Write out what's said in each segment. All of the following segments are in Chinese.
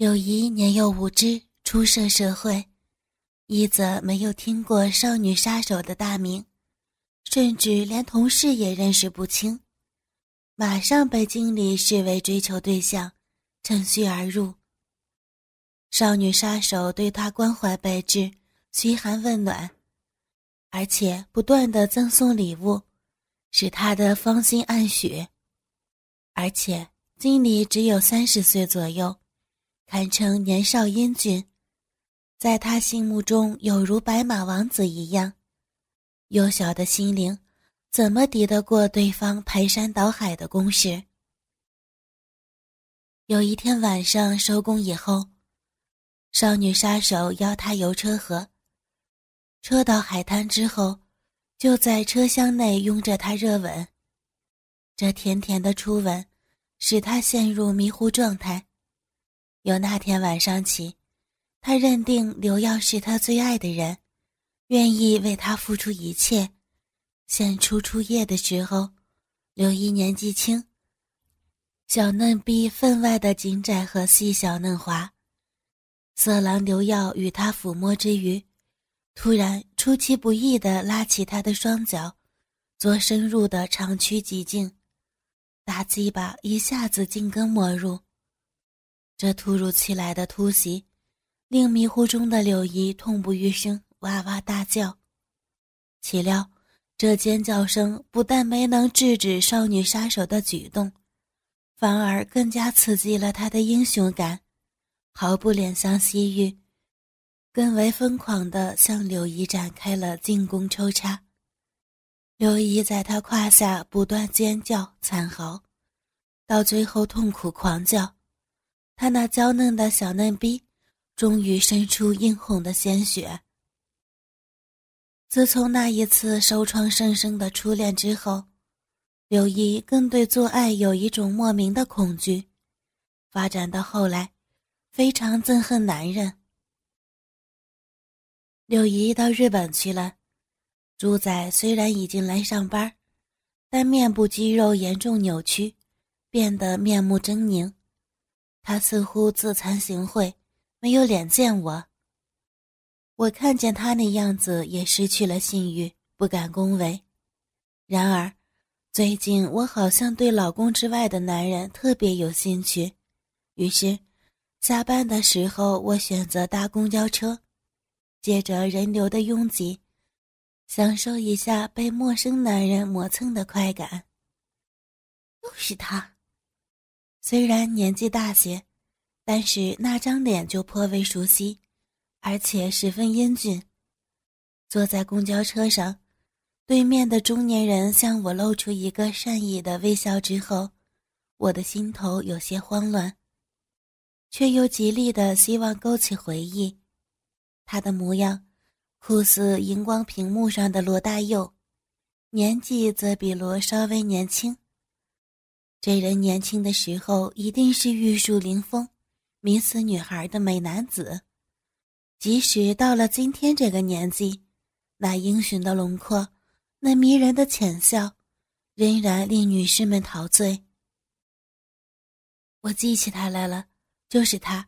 柳姨年幼无知，初涉社会，一则没有听过少女杀手的大名，甚至连同事也认识不清，马上被经理视为追求对象，趁虚而入。少女杀手对她关怀备至，嘘寒问暖，而且不断地赠送礼物，使她的芳心暗许。而且经理只有30岁左右，堪称年少英俊，在她心目中有如白马王子一样，幼小的心灵怎么敌得过对方排山倒海的攻势？有一天晚上收工以后，少女杀手邀他游车河，车到海滩之后，就在车厢内拥着他热吻。这甜甜的初吻使他陷入迷糊状态。由那天晚上起，他认定刘耀是他最爱的人，愿意为他付出一切。现出初夜的时候，刘一年纪轻，小嫩臂分外的紧窄和细小嫩滑。色狼刘耀与他抚摸之余，突然出其不意地拉起他的双脚，做深入的长驱极进，大鸡巴一下子进根没入。这突如其来的突袭令迷糊中的柳姨痛不欲生，哇哇大叫。岂料这尖叫声不但没能制止少女杀手的举动，反而更加刺激了她的英雄感，毫不怜香惜玉，更为疯狂地向柳姨展开了进攻抽插。柳姨在她胯下不断尖叫惨嚎，到最后痛苦狂叫，她那娇嫩的小嫩逼终于伸出殷红的鲜血。自从那一次受创甚深的初恋之后，柳姨更对做爱有一种莫名的恐惧，发展到后来非常憎恨男人。柳姨到日本去了，猪仔虽然已经来上班，但面部肌肉严重扭曲，变得面目狰狞，他似乎自惭形秽，没有脸见我。我看见他那样子也失去了信誉，不敢恭维。然而最近我好像对老公之外的男人特别有兴趣，于是下班的时候我选择搭公交车，借着人流的拥挤，享受一下被陌生男人磨蹭的快感。又是他，虽然年纪大些，但是那张脸就颇为熟悉，而且十分英俊。坐在公交车上，对面的中年人向我露出一个善意的微笑之后，我的心头有些慌乱，却又极力的希望勾起回忆。他的模样酷似荧光屏幕上的罗大佑，年纪则比罗稍微年轻。这人年轻的时候一定是玉树临风，迷死女孩的美男子，即使到了今天这个年纪，那英雄的轮廓，那迷人的浅笑，仍然令女士们陶醉。我记起他来了，就是他。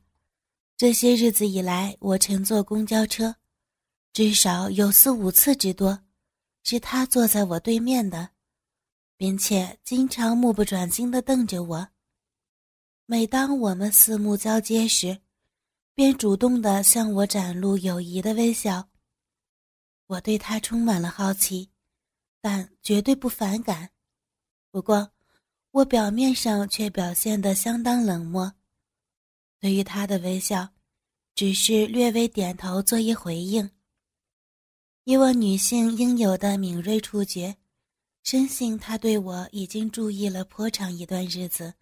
这些日子以来，我乘坐公交车至少有4、5次之多，是他坐在我对面的，并且经常目不转睛地瞪着我。每当我们四目交接时，便主动地向我展露友谊的微笑。我对他充满了好奇，但绝对不反感。不过我表面上却表现得相当冷漠，对于他的微笑，只是略微点头做一回应。以我女性应有的敏锐触觉，深信他对我已经注意了颇长一段日子。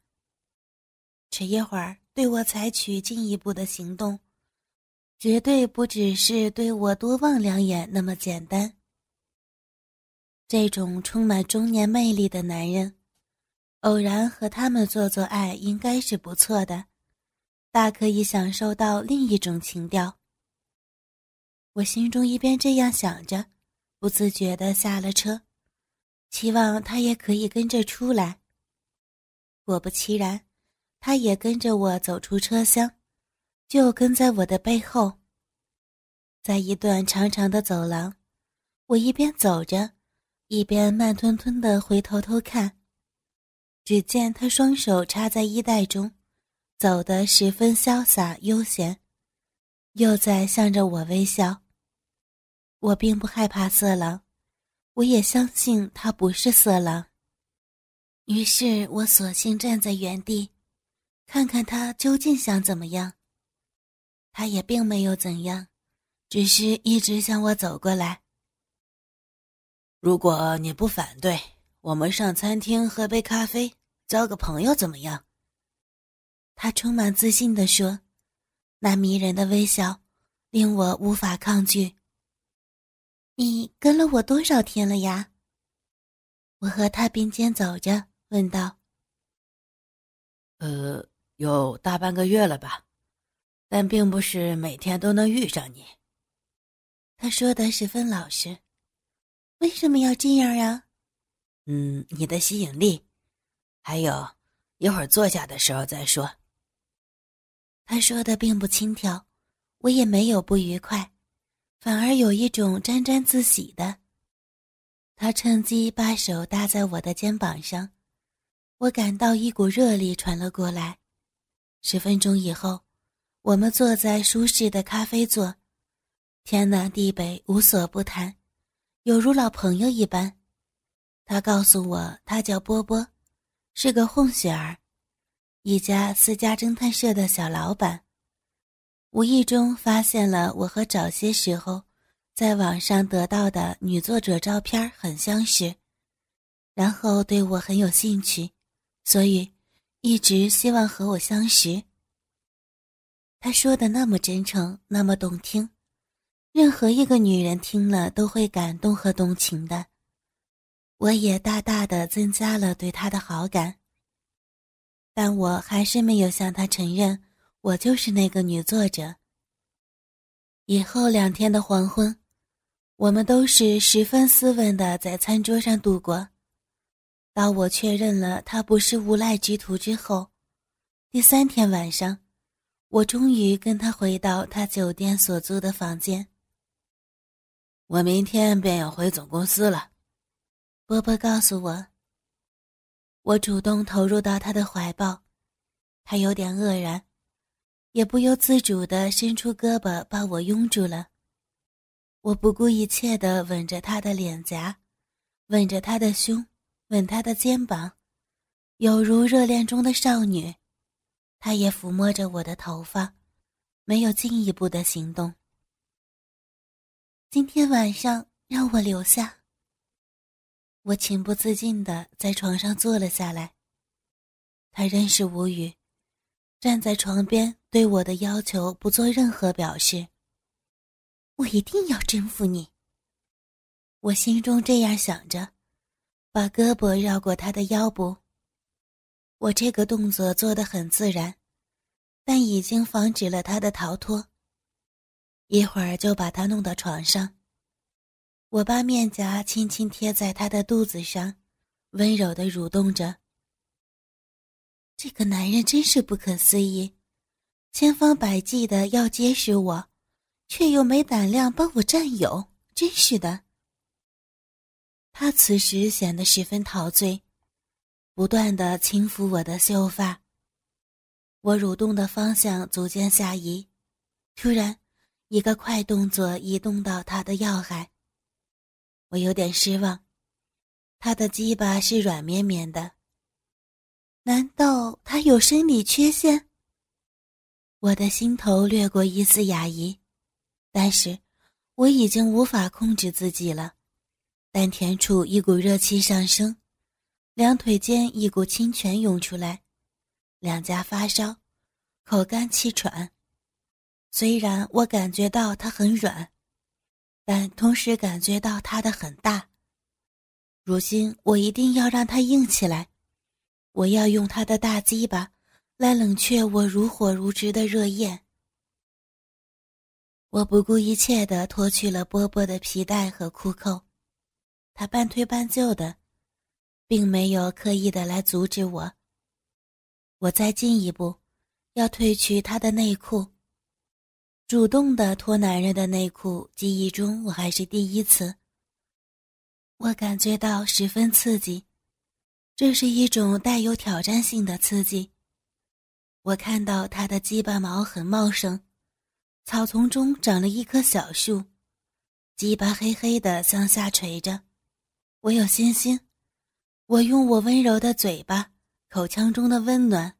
迟一会儿对我采取进一步的行动，绝对不只是对我多望两眼那么简单。这种充满中年魅力的男人，偶然和他们做做爱应该是不错的，大可以享受到另一种情调。我心中一边这样想着，不自觉地下了车，期望他也可以跟着出来。果不其然，他也跟着我走出车厢，就跟在我的背后。在一段长长的走廊，我一边走着，一边慢吞吞地回头偷看，只见他双手插在衣袋中，走得十分潇洒悠闲，又在向着我微笑。我并不害怕色狼，我也相信他不是色狼。于是我索性站在原地，看看他究竟想怎么样。他也并没有怎样，只是一直向我走过来。如果你不反对，我们上餐厅喝杯咖啡，交个朋友怎么样？他充满自信地说，那迷人的微笑令我无法抗拒。你跟了我多少天了呀？我和他并肩走着，问道。有大半个月了吧，但并不是每天都能遇上你。他说得十分老实。为什么要这样呀？你的吸引力，还有，一会儿坐下的时候再说。他说的并不轻佻，我也没有不愉快，反而有一种沾沾自喜的。他趁机把手搭在我的肩膀上，我感到一股热力传了过来。10分钟以后，我们坐在舒适的咖啡座，天南地北无所不谈，有如老朋友一般。他告诉我他叫波波，是个混血儿，一家私家侦探社的小老板。无意中发现了我和早些时候在网上得到的女作者照片很相似，然后对我很有兴趣，所以一直希望和我相识。他说的那么真诚，那么动听，任何一个女人听了都会感动和动情的，我也大大的增加了对他的好感。但我还是没有向他承认我就是那个女作者。以后2天的黄昏，我们都是十分斯文的在餐桌上度过。到我确认了他不是无赖之徒之后，第3天晚上，我终于跟他回到他酒店所租的房间。我明天便要回总公司了，波波告诉我。我主动投入到他的怀抱，他有点愕然，也不由自主地伸出胳膊把我拥住了。我不顾一切地吻着他的脸颊，吻着他的胸，吻他的肩膀，有如热恋中的少女。他也抚摸着我的头发，没有进一步的行动。今天晚上让我留下。我情不自禁地在床上坐了下来。他仍是无语，站在床边对我的要求不做任何表示。我一定要征服你。我心中这样想着，把胳膊绕过他的腰部。我这个动作做得很自然，但已经防止了他的逃脱。一会儿就把他弄到床上。我把面颊轻轻贴在他的肚子上，温柔地蠕动着。这个男人真是不可思议，千方百计地要结识我，却又没胆量帮我占有，真是的。他此时显得十分陶醉，不断地轻抚我的秀发。我蠕动的方向逐渐下移，突然，一个快动作移动到他的要害。我有点失望，他的鸡巴是软绵绵的。难道他有生理缺陷？我的心头掠过一丝压抑，但是我已经无法控制自己了。丹田处一股热气上升，两腿间一股清泉涌出来，两颊发烧，口干气喘。虽然我感觉到他很软，但同时感觉到他的很大。如今我一定要让他硬起来，我要用他的大鸡巴来冷却我如火如炙的热焰。我不顾一切地脱去了波波的皮带和裤扣，他半推半就的，并没有刻意的来阻止我。我再进一步，要褪去他的内裤，主动的脱男人的内裤，记忆中我还是第一次。我感觉到十分刺激，这是一种带有挑战性的刺激。我看到他的鸡巴毛很茂盛，草丛中长了一棵小树，鸡巴黑黑的向下垂着。我有信心，我用我温柔的嘴巴，口腔中的温暖，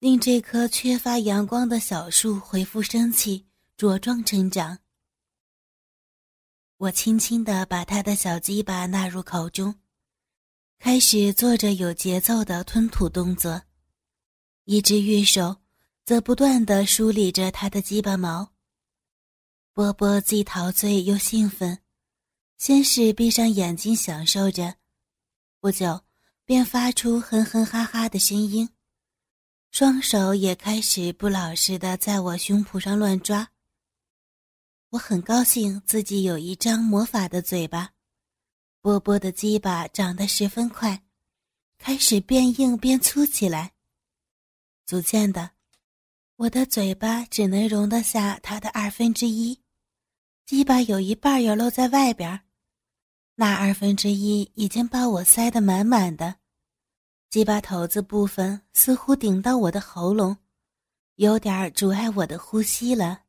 令这棵缺乏阳光的小树恢复生气，茁壮成长。我轻轻地把他的小鸡巴纳入口中，开始做着有节奏的吞吐动作。一只玉手则不断地梳理着他的鸡巴毛。波波既陶醉又兴奋，先是闭上眼睛享受着，不久便发出哼哼哈哈的声音，双手也开始不老实地在我胸脯上乱抓。我很高兴自己有一张魔法的嘴巴。波波的鸡巴长得十分快，开始变硬变粗起来，逐渐的，我的嘴巴只能容得下它的1/2，鸡巴有一半要露在外边，那1/2已经把我塞得满满的，鸡巴头子部分似乎顶到我的喉咙，有点阻碍我的呼吸了。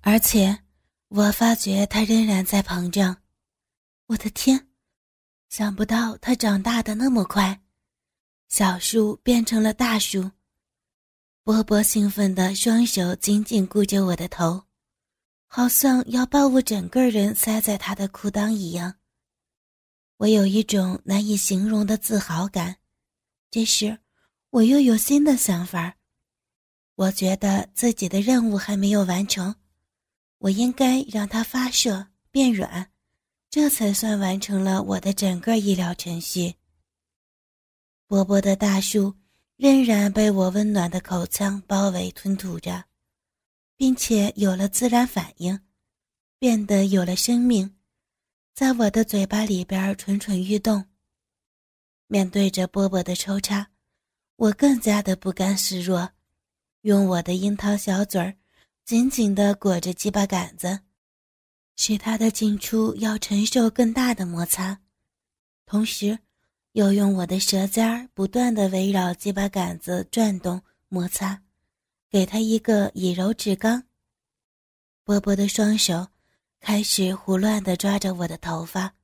而且我发觉它仍然在膨胀。我的天，想不到它长大得那么快，小树变成了大树。波波兴奋的双手紧紧箍着我的头，好像要把我整个人塞在他的裤裆一样。我有一种难以形容的自豪感。这时我又有新的想法，我觉得自己的任务还没有完成，我应该让它发射变软，这才算完成了我的整个医疗程序。波波的大树仍然被我温暖的口腔包围吞吐着，并且有了自然反应，变得有了生命，在我的嘴巴里边蠢蠢欲动。面对着波波的抽插，我更加的不甘示弱，用我的樱桃小嘴儿紧紧地裹着鸡巴杆子，使它的进出要承受更大的摩擦，同时又用我的舌尖不断地围绕鸡巴杆子转动摩擦，给他一个以柔制刚。波波的双手开始胡乱地抓着我的头发，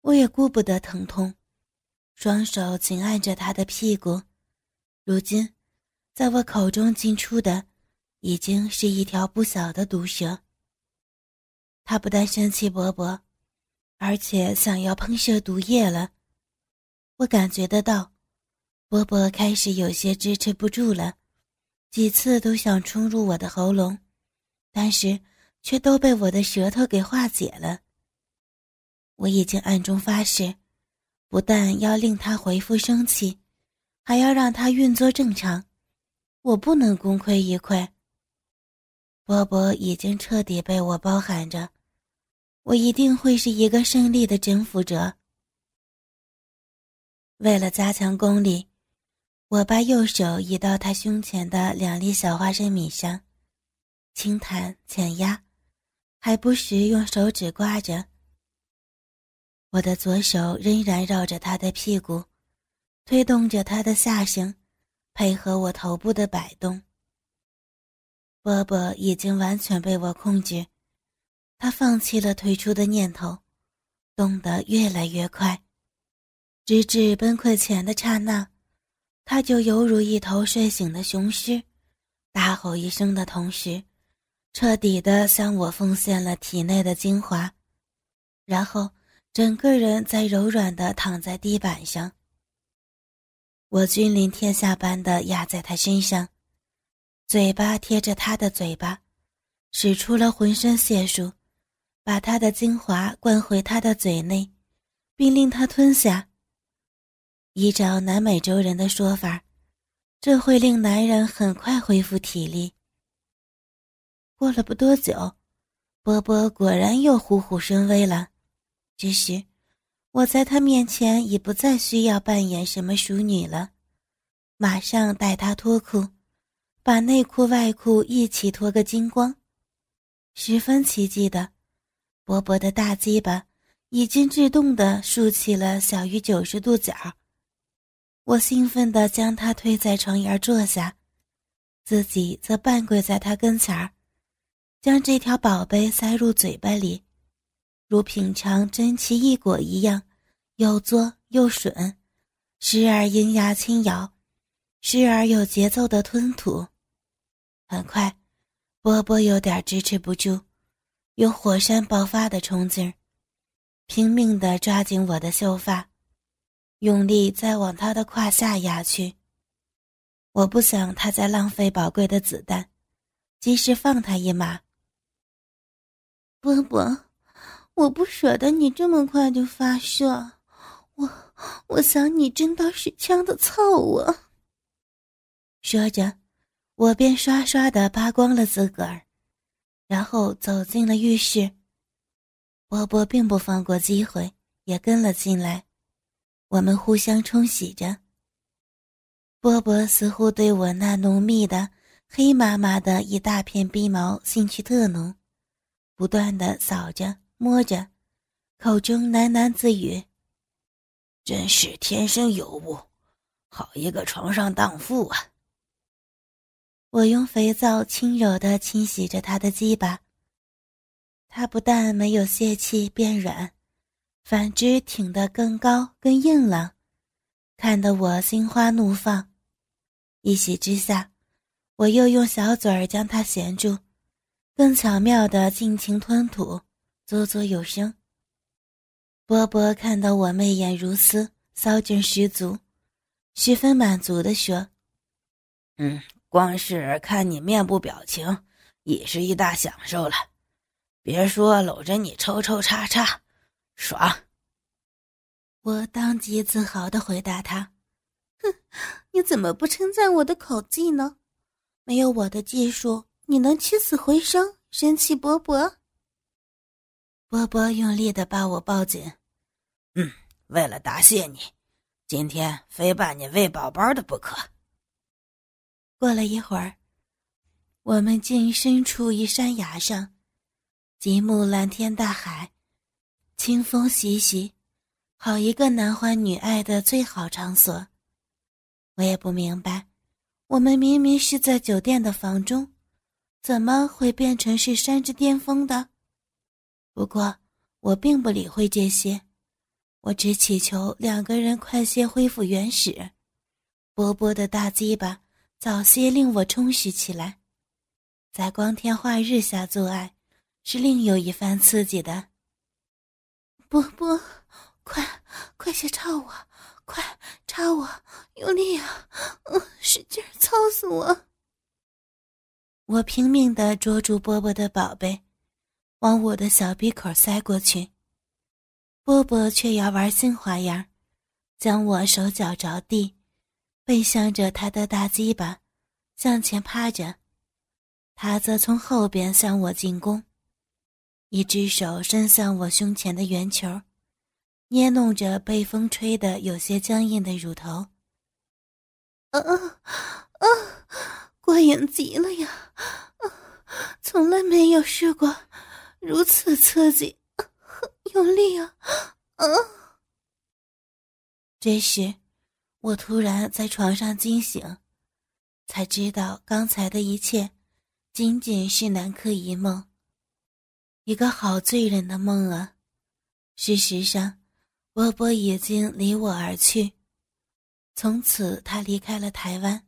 我也顾不得疼痛，双手紧按着他的屁股。如今在我口中进出的已经是一条不小的毒蛇。他不但生气勃勃，而且想要喷射毒液了。我感觉得到，波波开始有些支持不住了，几次都想冲入我的喉咙，但是却都被我的舌头给化解了。我已经暗中发誓，不但要令他恢复生气，还要让他运作正常，我不能功亏一篑。波波已经彻底被我包含着，我一定会是一个胜利的征服者。为了加强功力，我把右手移到他胸前的2粒小花生米上，轻弹浅压，还不时用手指刮着。我的左手仍然绕着他的屁股，推动着他的下身，配合我头部的摆动。波波已经完全被我控制，他放弃了退出的念头，动得越来越快。直至崩溃前的刹那，他就犹如一头睡醒的雄狮，大吼一声的同时，彻底地向我奉献了体内的精华，然后整个人再柔软地躺在地板上。我君临天下般地压在他身上，嘴巴贴着他的嘴巴，使出了浑身解数，把他的精华灌回他的嘴内，并令他吞下。依照南美洲人的说法，这会令男人很快恢复体力。过了不多久，波波果然又虎虎生威了。这时我在他面前已不再需要扮演什么淑女了，马上带他脱裤，把内裤外裤一起脱个精光。十分奇迹的，勃勃的大鸡巴已经自动地竖起了小于90度角。我兴奋地将他推在床沿坐下，自己则半跪在他跟前儿，将这条宝贝塞入嘴巴里，如品尝珍奇异果一样，又嘬又吮，时而银牙轻咬，时而有节奏的吞吐。很快，波波有点支持不住，有火山爆发的冲劲儿，拼命地抓紧我的秀发，用力再往他的胯下压去。我不想他再浪费宝贵的子弹，及时放他一马。波波，我不舍得你这么快就发射，我想你真刀实枪的操我。说着，我便刷刷地扒光了自个儿，然后走进了浴室。波波并不放过机会，也跟了进来，我们互相冲洗着。波波似乎对我那浓密的黑麻麻的一大片逼毛兴趣特浓，不断地扫着摸着，口中喃喃自语：真是天生尤物，好一个床上荡妇啊。我用肥皂轻柔地清洗着他的鸡巴，他不但没有泄气变软，反之挺得更高更硬朗，看得我心花怒放。一喜之下，我又用小嘴儿将它衔住，更巧妙地尽情吞吐，嘬嘬有声。波波看到我媚眼如丝，骚劲十足，十分满足地说：光是看你面部表情也是一大享受了，别说搂着你抽抽插插，爽。我当即自豪地回答他：哼，你怎么不称赞我的口技呢？没有我的技术，你能起死回生，神气勃勃。波波用力地把我抱紧。为了答谢你，今天非把你喂宝宝的不可。过了一会儿，我们竟身处一山崖上，极目蓝天大海，清风习习，好一个男欢女爱的最好场所。我也不明白，我们明明是在酒店的房中，怎么会变成是山之巅峰的？不过我并不理会这些，我只祈求两个人快些恢复原始，波波的大鸡巴早些令我充实起来，在光天化日下做爱是另有一番刺激的。波波，快些插我，快插我，用力啊，使劲操死我。我拼命地捉住波波的宝贝，往我的小鼻口塞过去。波波却要玩新花样，将我手脚着地，背向着他的大鸡巴向前趴着，他则从后边向我进攻，一只手伸向我胸前的圆球，捏弄着被风吹得有些僵硬的乳头。过瘾极了呀，从来没有试过如此刺激，用力啊！这时我突然在床上惊醒，才知道刚才的一切仅仅是南柯一梦，一个好醉人的梦啊。事实上，波波已经离我而去，从此他离开了台湾，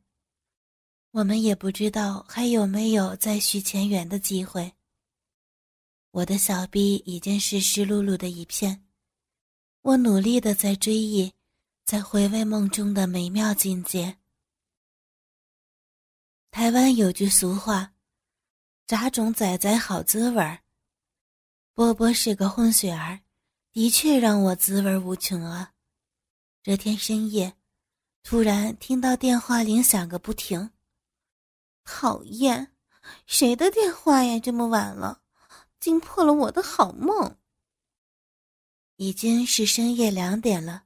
我们也不知道还有没有再续前缘的机会。我的小臂已经是湿漉漉的一片，我努力地在追忆，在回味梦中的美妙境界。台湾有句俗话，炸种仔仔好滋味儿。波波是个混血儿，的确让我滋味无穷啊。这天深夜，突然听到电话铃响个不停。讨厌，谁的电话呀？这么晚了，惊破了我的好梦。已经是深夜2点了，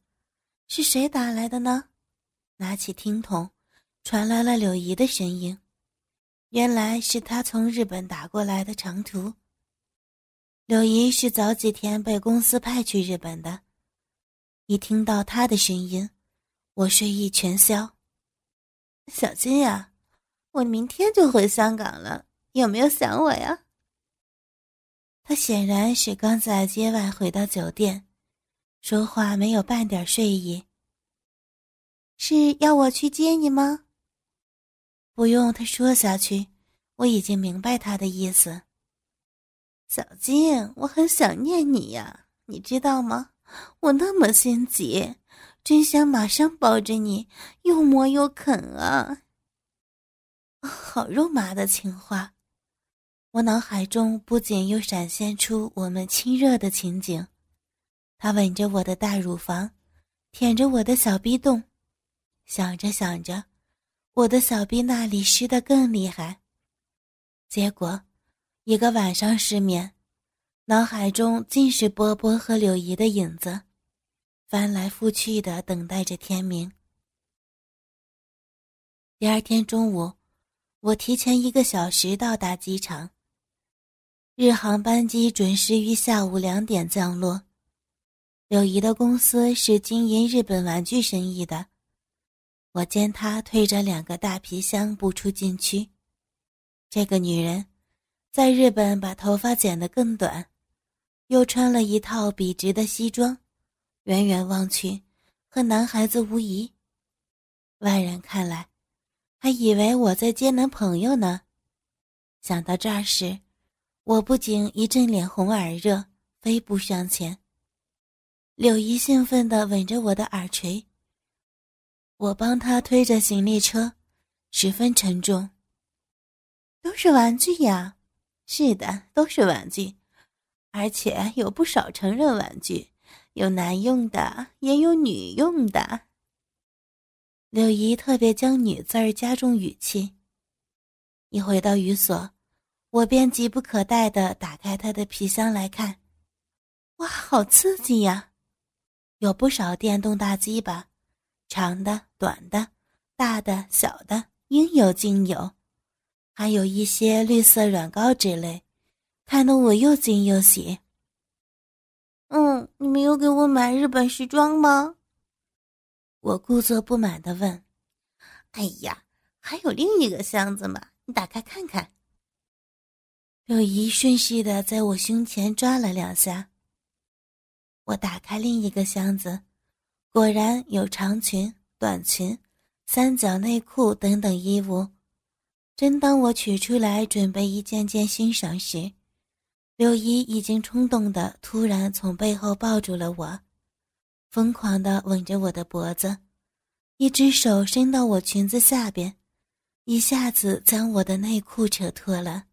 是谁打来的呢？拿起听筒，传来了柳姨的声音。原来是他从日本打过来的长途。柳姨是早几天被公司派去日本的，一听到他的声音，我睡意全消。小金呀，我明天就回香港了，有没有想我呀？他显然是刚在街外回到酒店，说话没有半点睡意。是要我去接你吗？不用他说下去，我已经明白他的意思。小金，我很想念你呀，你知道吗？我那么心急，真想马上抱着你又摸又啃啊。好肉麻的情话，我脑海中不仅又闪现出我们亲热的情景，他吻着我的大乳房，舔着我的小逼洞，想着想着，我的小逼那里湿得更厉害。结果一个晚上失眠，脑海中尽是波波和柳姨的影子，翻来覆去地等待着天明。第二天中午，我提前1个小时到达机场。日航班机准时于下午2点降落。柳姨的公司是经营日本玩具生意的，我见她推着2个大皮箱步出禁区。这个女人在日本把头发剪得更短，又穿了一套笔直的西装，远远望去，和男孩子无疑。外人看来，还以为我在接男朋友呢。想到这儿时，我不禁一阵脸红耳热，飞步上前。柳姨兴奋地吻着我的耳垂。我帮她推着行李车，十分沉重。都是玩具呀。是的，都是玩具，而且有不少成人玩具。有男用的，也有女用的。柳姨特别将女字儿加重语气。一回到寓所，我便急不可待地打开她的皮箱来看。哇，好刺激呀！有不少电动大鸡巴，长的、短的、大的、小的，应有尽有。还有一些绿色软膏之类，看得我又惊又喜。你们又给我买日本时装吗？我故作不满地问。哎呀，还有另一个箱子嘛，你打开看看。柳姨顺势地在我胸前抓了2下。我打开另一个箱子，果然有长裙、短裙、三角内裤等等衣物。正当我取出来准备一件件欣赏时，柳姨已经冲动地突然从背后抱住了我，疯狂地吻着我的脖子，一只手伸到我裙子下边，一下子将我的内裤扯脱了。